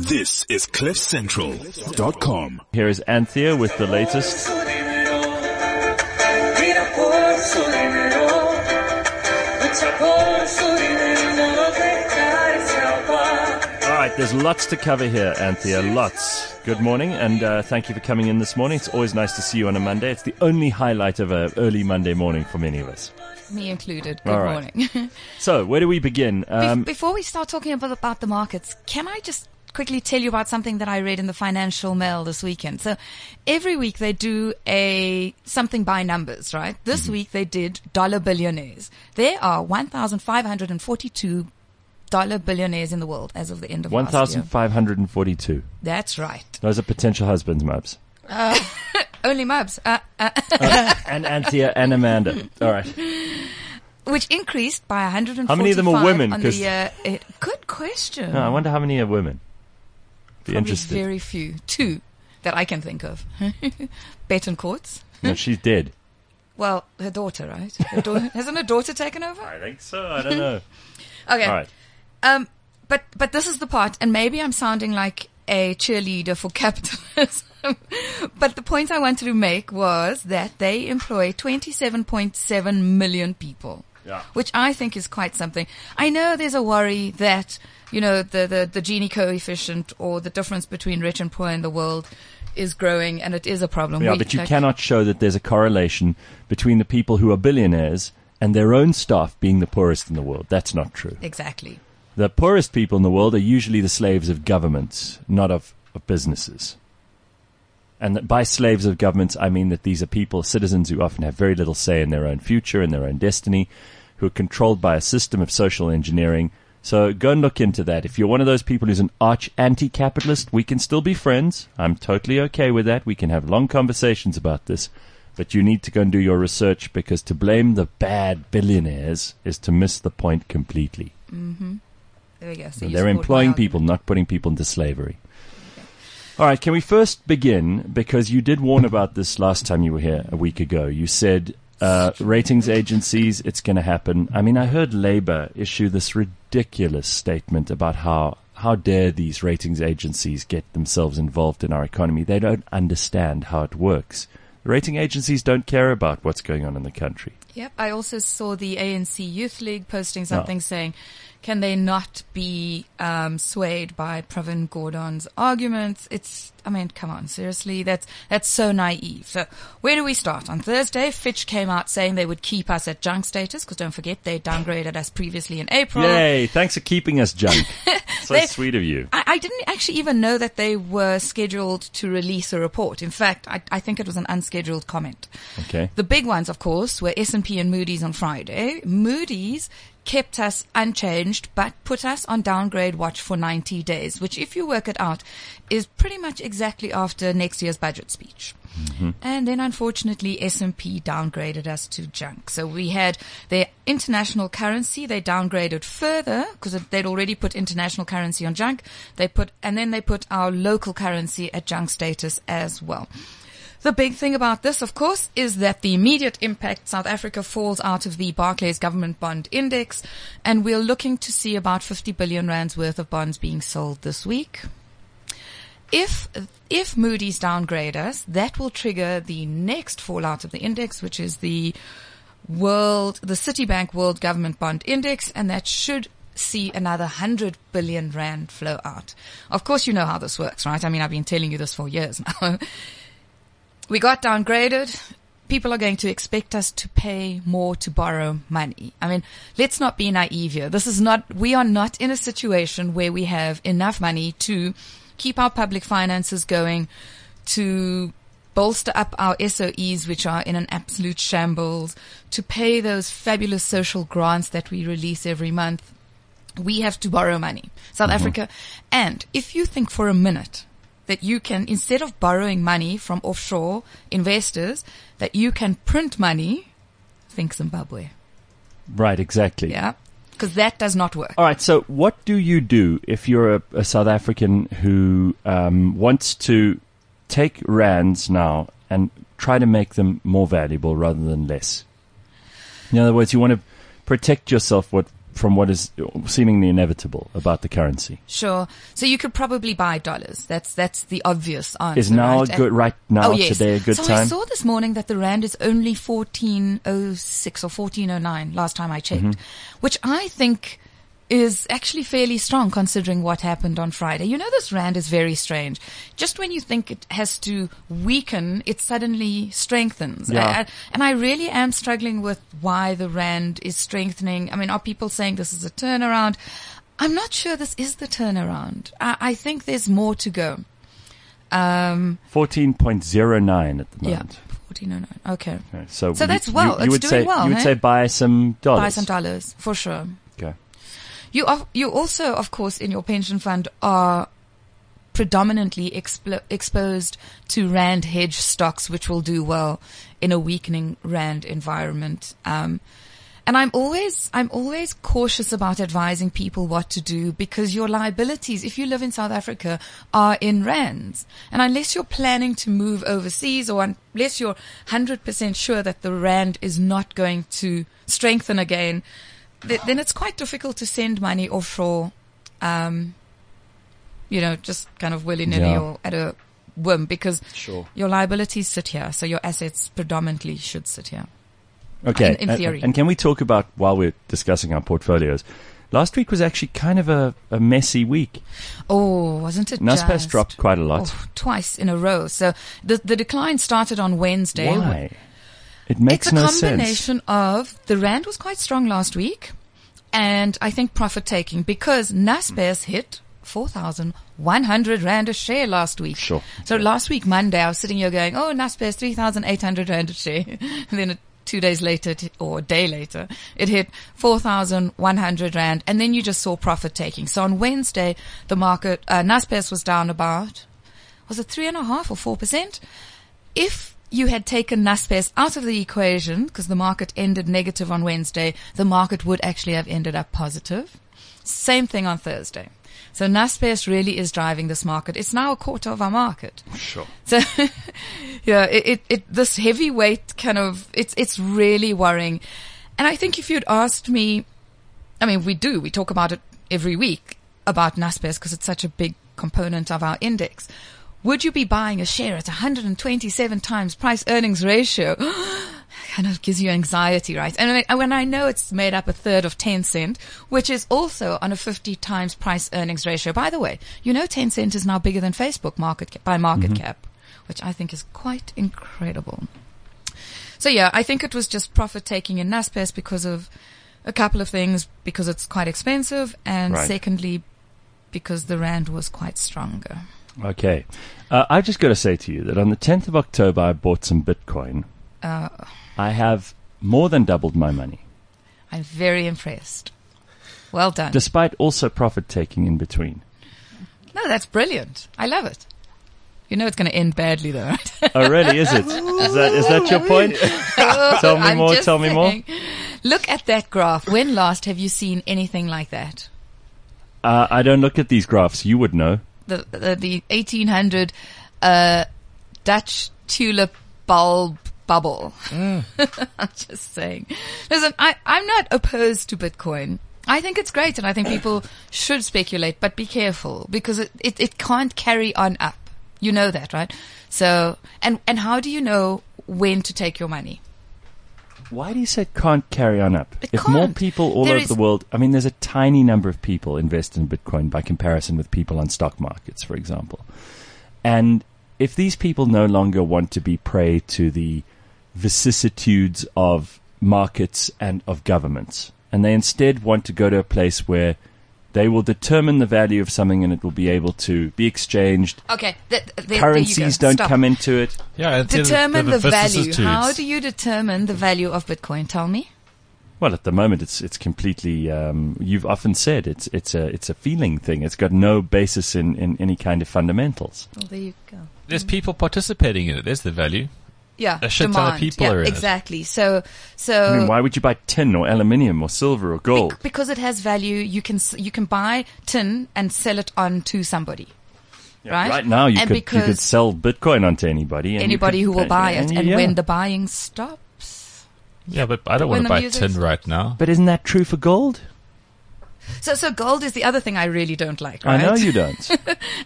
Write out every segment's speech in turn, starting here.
This is CliffCentral.com. Here is Anthea with the latest. Alright, there's lots to cover here, Anthea, lots. Good morning, and thank you for coming in this morning. It's always nice to see you on a Monday. It's the only highlight of an early Monday morning for many of us. Me included. Good morning. So, where do we begin? Before we start talking about the markets, can I just quickly tell you about something that I read in the Financial Mail this weekend? So, every week they do something by numbers, right? This week they did dollar billionaires. There are 1,542 dollar billionaires in the world as of the end of 1,542. Last year. That's right. Those are potential husbands, Mubs. Only Mubs. And Anthea and Amanda. All right. Which increased by 145. How many of them are women? Good question. No, I wonder how many are women. Be probably interested. Very few. Two that I can think of. Bettencourt. No, she's dead. Well, her daughter, right? Hasn't her daughter taken over? I think so. I don't know. Okay. All right. But this is the part, and maybe I'm sounding like a cheerleader for capitalism, but the point I wanted to make was that they employ 27.7 million people, which I think is quite something. I know there's a worry that, you know, the Gini coefficient or the difference between rich and poor in the world is growing, and it is a problem. Yeah, but you cannot show that there's a correlation between the people who are billionaires and their own staff being the poorest in the world. That's not true. Exactly. The poorest people in the world are usually the slaves of governments, not of businesses. And that by slaves of governments, I mean that these are people, citizens who often have very little say in their own future, in their own destiny, who are controlled by a system of social engineering. So go and look into that. If you're one of those people who's an arch anti-capitalist, we can still be friends. I'm totally okay with that. We can have long conversations about this. But you need to go and do your research, because to blame the bad billionaires is to miss the point completely. Mm-hmm. There we go. So they're employing people, not putting people into slavery. Okay. All right. Can we first begin, because you did warn about this last time you were here a week ago. You said ratings agencies, it's going to happen. I mean, I heard Labour issue this ridiculous statement about how dare these ratings agencies get themselves involved in our economy. They don't understand how it works. Rating agencies don't care about what's going on in the country. Yep. I also saw the ANC Youth League posting something saying, can they not be swayed by Pravin Gordhan's arguments? Come on, seriously. That's so naive. So where do we start? On Thursday, Fitch came out saying they would keep us at junk status, because don't forget they downgraded us previously in April. Yay, thanks for keeping us junk. So sweet of you. I didn't actually even know that they were scheduled to release a report. In fact, I think it was an unscheduled comment. Okay. The big ones, of course, were S&P and Moody's on Friday. Moody's kept us unchanged, but put us on downgrade watch for 90 days, which, if you work it out, is pretty much exactly after next year's budget speech. Mm-hmm. And then, unfortunately, S&P downgraded us to junk. So we had their international currency. They downgraded further, because they'd already put international currency on junk. They put our local currency at junk status as well. The big thing about this, of course, is that the immediate impact, South Africa falls out of the Barclays Government Bond Index, and we're looking to see about 50 billion rands worth of bonds being sold this week. If Moody's downgrade us, that will trigger the next fallout of the index, which is the Citibank World Government Bond Index, and that should see another 100 billion rand flow out. Of course, you know how this works, right? I mean, I've been telling you this for years now. We got downgraded. People are going to expect us to pay more to borrow money. I mean, let's not be naive here. We are not in a situation where we have enough money to keep our public finances going, to bolster up our SOEs, which are in an absolute shambles, to pay those fabulous social grants that we release every month. We have to borrow money. South Africa. And if you think for a minute that you can, instead of borrowing money from offshore investors, that you can print money, think Zimbabwe. Right, exactly. Yeah, because that does not work. All right, so what do you do if you're a South African who wants to take rands now and try to make them more valuable rather than less? In other words, you want to protect yourself from what is seemingly inevitable about the currency. Sure. So you could probably buy dollars. That's the obvious answer. Is now right? Good right now, oh, yes. Today a good time? I saw this morning that the rand is only 14.06 or 14.09 last time I checked, mm-hmm. which I think is actually fairly strong considering what happened on Friday. You know, this rand is very strange. Just when you think it has to weaken, it suddenly strengthens. Yeah. I really am struggling with why the rand is strengthening. I mean, are people saying this is a turnaround? I'm not sure this is the turnaround. I think there's more to go. 14.09 at the moment. Yeah. 14.09. Okay. So that's well. You would say, well. You would say buy some dollars. Buy some dollars, for sure. Okay. You also, of course, in your pension fund are predominantly exposed to rand hedge stocks, which will do well in a weakening rand environment. And I'm always cautious about advising people what to do, because your liabilities, if you live in South Africa, are in rands. And unless you're planning to move overseas, or unless you're 100% sure that the rand is not going to strengthen again, then it's quite difficult to send money offshore, just kind of willy-nilly, yeah, or at a whim, because sure, your liabilities sit here. So your assets predominantly should sit here. Okay. In theory. And can we talk about, while we're discussing our portfolios, last week was actually kind of a messy week. Oh, wasn't it? Naspers dropped quite a lot. Oh, twice in a row. So the decline started on Wednesday. Why? It makes no sense. It's a combination of the rand was quite strong last week, and I think profit taking, because Naspers hit 4,100 rand a share last week. Sure. So last week Monday I was sitting here going, oh, Naspers 3,800 rand a share, and then 2 days later or a day later it hit 4,100 rand, and then you just saw profit taking. So on Wednesday the market, Naspers was down about, was it 3.5% or 4%? If you had taken Naspers out of the equation, because the market ended negative on Wednesday, the market would actually have ended up positive. Same thing on Thursday. So Naspers really is driving this market. It's now a quarter of our market. Sure. So, yeah, this heavyweight kind of, it's really worrying. And I think if you'd asked me, I mean, we talk about it every week about Naspers because it's such a big component of our index. Would you be buying a share at 127 times price earnings ratio? Kind of gives you anxiety, right? And when I know it's made up a third of Tencent, which is also on a 50 times price earnings ratio. By the way, you know Tencent is now bigger than Facebook market mm-hmm. cap, which I think is quite incredible. So yeah, I think it was just profit taking in Naspers because of a couple of things, because it's quite expensive, and right, secondly, because the rand was quite stronger. Okay. I've just got to say to you that on the 10th of October, I bought some Bitcoin. I have more than doubled my money. I'm very impressed. Well done. Despite also profit taking in between. No, that's brilliant. I love it. You know it's going to end badly though, right? Oh, really? Is it? Is that your point? Tell me more. Look at that graph. When last have you seen anything like that? I don't look at these graphs. You would know. The 1800 Dutch tulip bulb bubble. Mm. I'm just saying. Listen, I'm not opposed to Bitcoin. I think it's great, and I think people should speculate, but be careful, because it can't carry on up. You know that, right? So, and how do you know when to take your money? Why do you say it can't carry on up? If more people all over the world, I mean, there's a tiny number of people invest in Bitcoin by comparison with people on stock markets, for example. And if these people no longer want to be prey to the vicissitudes of markets and of governments, and they instead want to go to a place where they will determine the value of something and it will be able to be exchanged. Okay. Currencies don't come into it. Yeah, determine the value. How do you determine the value of Bitcoin? Tell me. Well, at the moment, it's completely, you've often said it's a feeling thing. It's got no basis in any kind of fundamentals. Well, there you go. There's people participating in it. There's the value. Yeah, a shit ton of people are in exactly. It. So I mean, why would you buy tin or aluminium or silver or gold? Because it has value. You can buy tin and sell it on to somebody. Yeah, right now, you could sell Bitcoin onto anybody. And anybody who will buy it, and yeah, when the buying stops. Yeah, but I don't want to buy tin right now. But isn't that true for gold? So gold is the other thing I really don't like, right? I know you don't.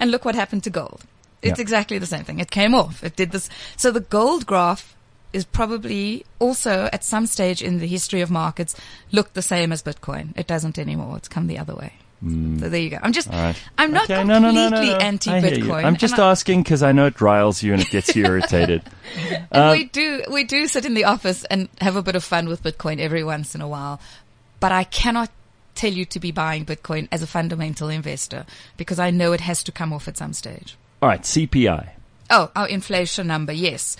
And look what happened to gold. It's exactly the same thing. It came off. It did this. So the gold graph is probably also at some stage in the history of markets looked the same as Bitcoin. It doesn't anymore. It's come the other way. So there you go. I'm just, right. I'm not completely no. anti-Bitcoin. I'm just asking because I know it riles you and it gets you irritated. And we do sit in the office and have a bit of fun with Bitcoin every once in a while, but I cannot tell you to be buying Bitcoin as a fundamental investor because I know it has to come off at some stage. All right. CPI. Oh, our inflation number. Yes.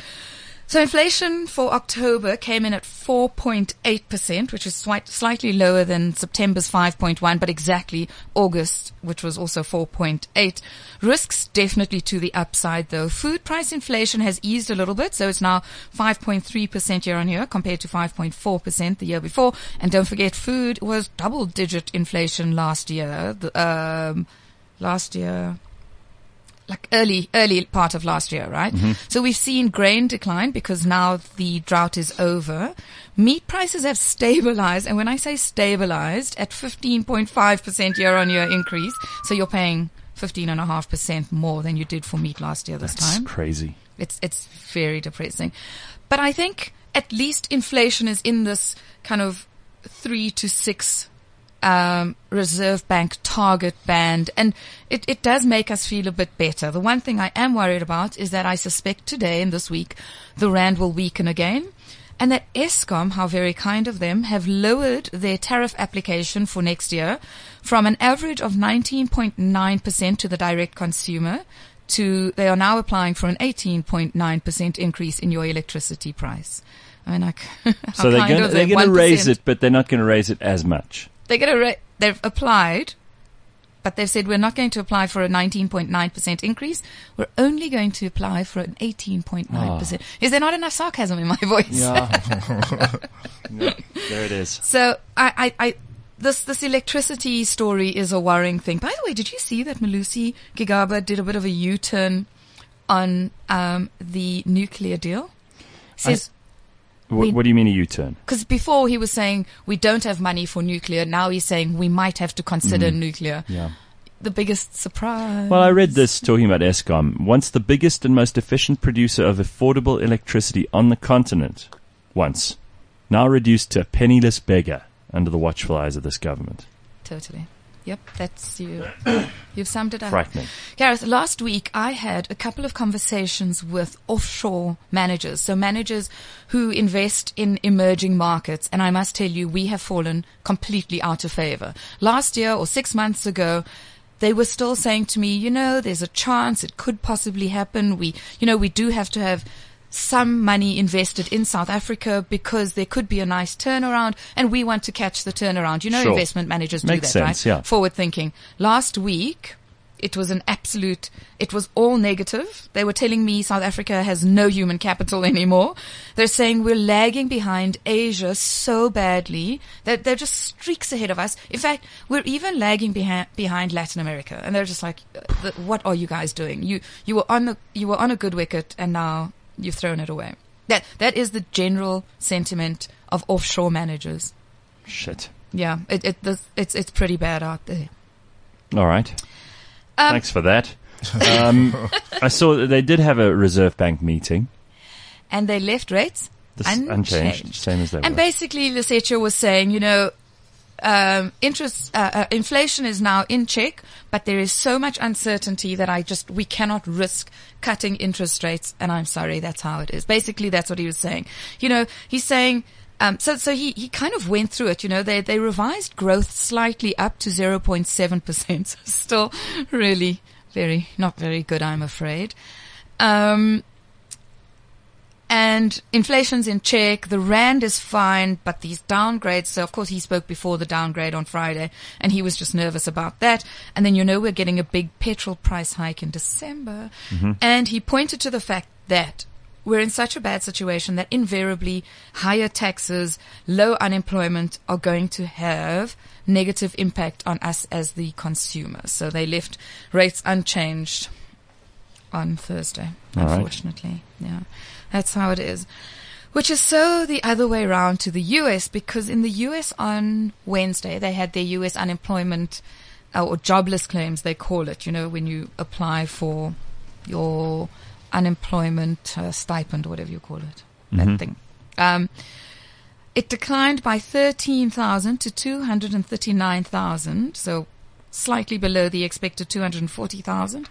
So inflation for October came in at 4.8%, which is slightly lower than September's 5.1%, but exactly August, which was also 4.8%. Risks definitely to the upside, though. Food price inflation has eased a little bit, so it's now 5.3% year on year compared to 5.4% the year before. And don't forget, food was double-digit inflation last year. Like early part of last year, right? Mm-hmm. So we've seen grain decline because now the drought is over. Meat prices have stabilized. And when I say stabilized at 15.5% year on year increase, so you're paying 15.5% more than you did for meat last year this time. That's crazy. It's very depressing. But I think at least inflation is in this kind of 3 to 6 Reserve Bank target band, and it does make us feel a bit better. The one thing I am worried about is that I suspect today and this week the rand will weaken again, and that Eskom, how very kind of them, have lowered their tariff application for next year from an average of 19.9% to the direct consumer to they are now applying for an 18.9% increase in your electricity price. I mean, so they're going to raise it, but they're not going to raise it as much. They've applied, but they've said we're not going to apply for a 19.9% increase. We're only going to apply for an 18.9%. Oh. Is there not enough sarcasm in my voice? Yeah. No, there it is. So this electricity story is a worrying thing. By the way, did you see that Malusi Gigaba did a bit of a U-turn on the nuclear deal? Says. What do you mean a U-turn? Because before he was saying we don't have money for nuclear. Now he's saying we might have to consider nuclear. Yeah. The biggest surprise. Well, I read this talking about Eskom. Once the biggest and most efficient producer of affordable electricity on the continent. Once. Now reduced to a penniless beggar under the watchful eyes of this government. Totally. Yep, that's you. You've summed it up. Frightening. Gareth, last week I had a couple of conversations with offshore managers. So managers who invest in emerging markets. And I must tell you, we have fallen completely out of favor. Last year or 6 months ago, they were still saying to me, you know, there's a chance it could possibly happen. We do have to have some money invested in South Africa because there could be a nice turnaround and we want to catch the turnaround. You know, sure. Investment managers do that, sense, right? Yeah. Forward thinking. Last week, it was it was all negative. They were telling me South Africa has no human capital anymore. They're saying we're lagging behind Asia so badly that they're just streaks ahead of us. In fact, we're even lagging behind Latin America. And they're just like, what are you guys doing? You were on a good wicket and now you've thrown it away. That is the general sentiment of offshore managers. Shit. Yeah, it's pretty bad out there. All right. Thanks for that. I saw that they did have a Reserve Bank meeting. And they left rates unchanged. Same as they were. And basically, Lesetio was saying, you know, inflation is now in check, but there is so much uncertainty that we cannot risk cutting interest rates. And I'm sorry, that's how it is. Basically, that's what he was saying. You know, he's saying, so he kind of went through it. You know, they revised growth slightly up to 0.7%. So still really not very good, I'm afraid. And inflation's in check. The rand is fine, but these downgrades. So, of course, he spoke before the downgrade on Friday, and he was just nervous about that. And then, you know, we're getting a big petrol price hike in December. Mm-hmm. And he pointed to the fact that we're in such a bad situation that invariably higher taxes, low unemployment are going to have negative impact on us as the consumer. So they left rates unchanged on Thursday, unfortunately. All right. Yeah. That's how it is. Which is so the other way around to the US, because in the US on Wednesday, they had their US unemployment or jobless claims, they call it, you know, when you apply for your unemployment stipend or whatever you call it, that thing. It declined by 13,000 to 239,000, so slightly below the expected 240,000.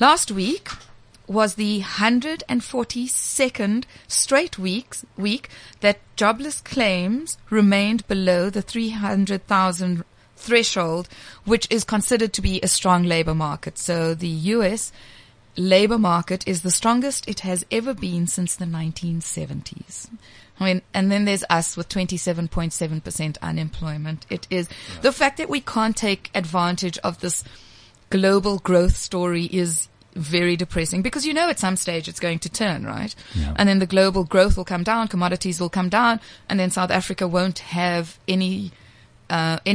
Last week was the 142nd straight week that jobless claims remained below the 300,000 threshold, which is considered to be a strong labor market. So the U.S. labor market is the strongest it has ever been since the 1970s. I mean, and then there's us with 27.7% unemployment. It is the fact that we can't take advantage of this global growth story is very depressing, because you know at some stage it's going to turn, right? And then the global growth will come down, commodities will come down, and then South Africa won't have any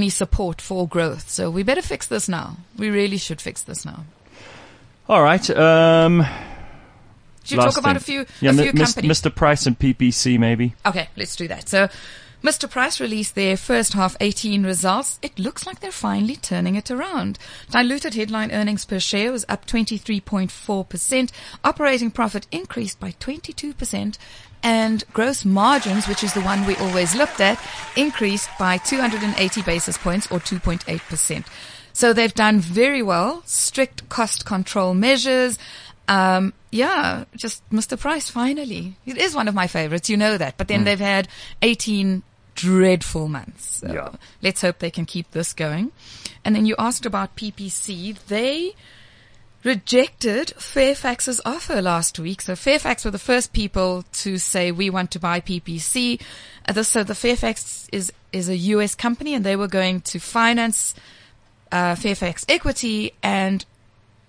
support for growth. So we better fix this now. We really should fix this now. All right. Should you talk about a few companies? Mr. Price and PPC, maybe. Okay, let's do that. So Mr. Price released their first half 18 results. It looks like they're finally turning it around. Diluted headline earnings per share was up 23.4%. Operating profit increased by 22%. And gross margins, which is the one we always looked at, increased by 280 basis points or 2.8%. So they've done very well. Strict cost control measures. Just Mr. Price, finally. It is one of my favorites. You know that. But then they've had 18 dreadful months. So let's hope they can keep this going. And then you asked about PPC. They rejected Fairfax's offer last week. So Fairfax were the first people to say, we want to buy PPC. So the Fairfax is a U.S. company, and they were going to finance Fairfax Equity and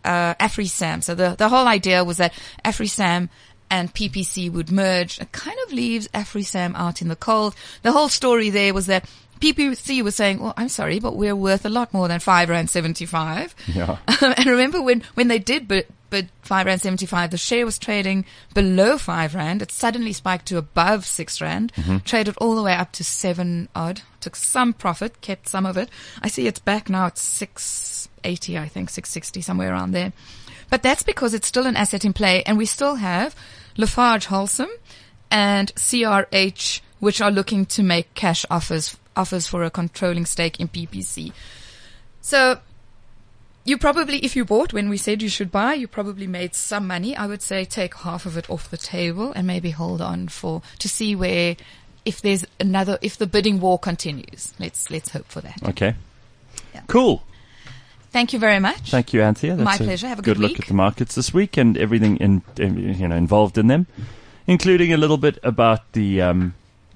AfriSam. So the whole idea was that AfriSam and PPC would merge. It kind of leaves AfriSam out in the cold. The whole story there was that PPC was saying, well, I'm sorry, but we're worth a lot more than R5.75. And remember when they did bid R5.75, the share was trading below R5. It suddenly spiked to above R6, traded all the way up to 7 odd, took some profit, kept some of it. I see it's back now at 6.80, I think, 6.60, somewhere around there. But that's because it's still an asset in play, and we still have Lafarge Holcim and CRH, which are looking to make cash offers for a controlling stake in PPC. So you probably, if you bought when we said you should buy, you probably made some money. I would say take half of it off the table and maybe hold on to see where, if the bidding war continues. Let's hope for that. Okay. Yeah. Cool. Thank you very much. Thank you, Anthea. That's my pleasure. Have a good week. Look at the markets this week and everything involved in them, including a little bit about the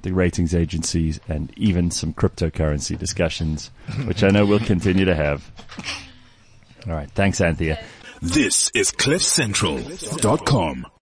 ratings agencies and even some cryptocurrency discussions, which I know we'll continue to have. All right. Thanks, Anthea. This is CliffCentral.com.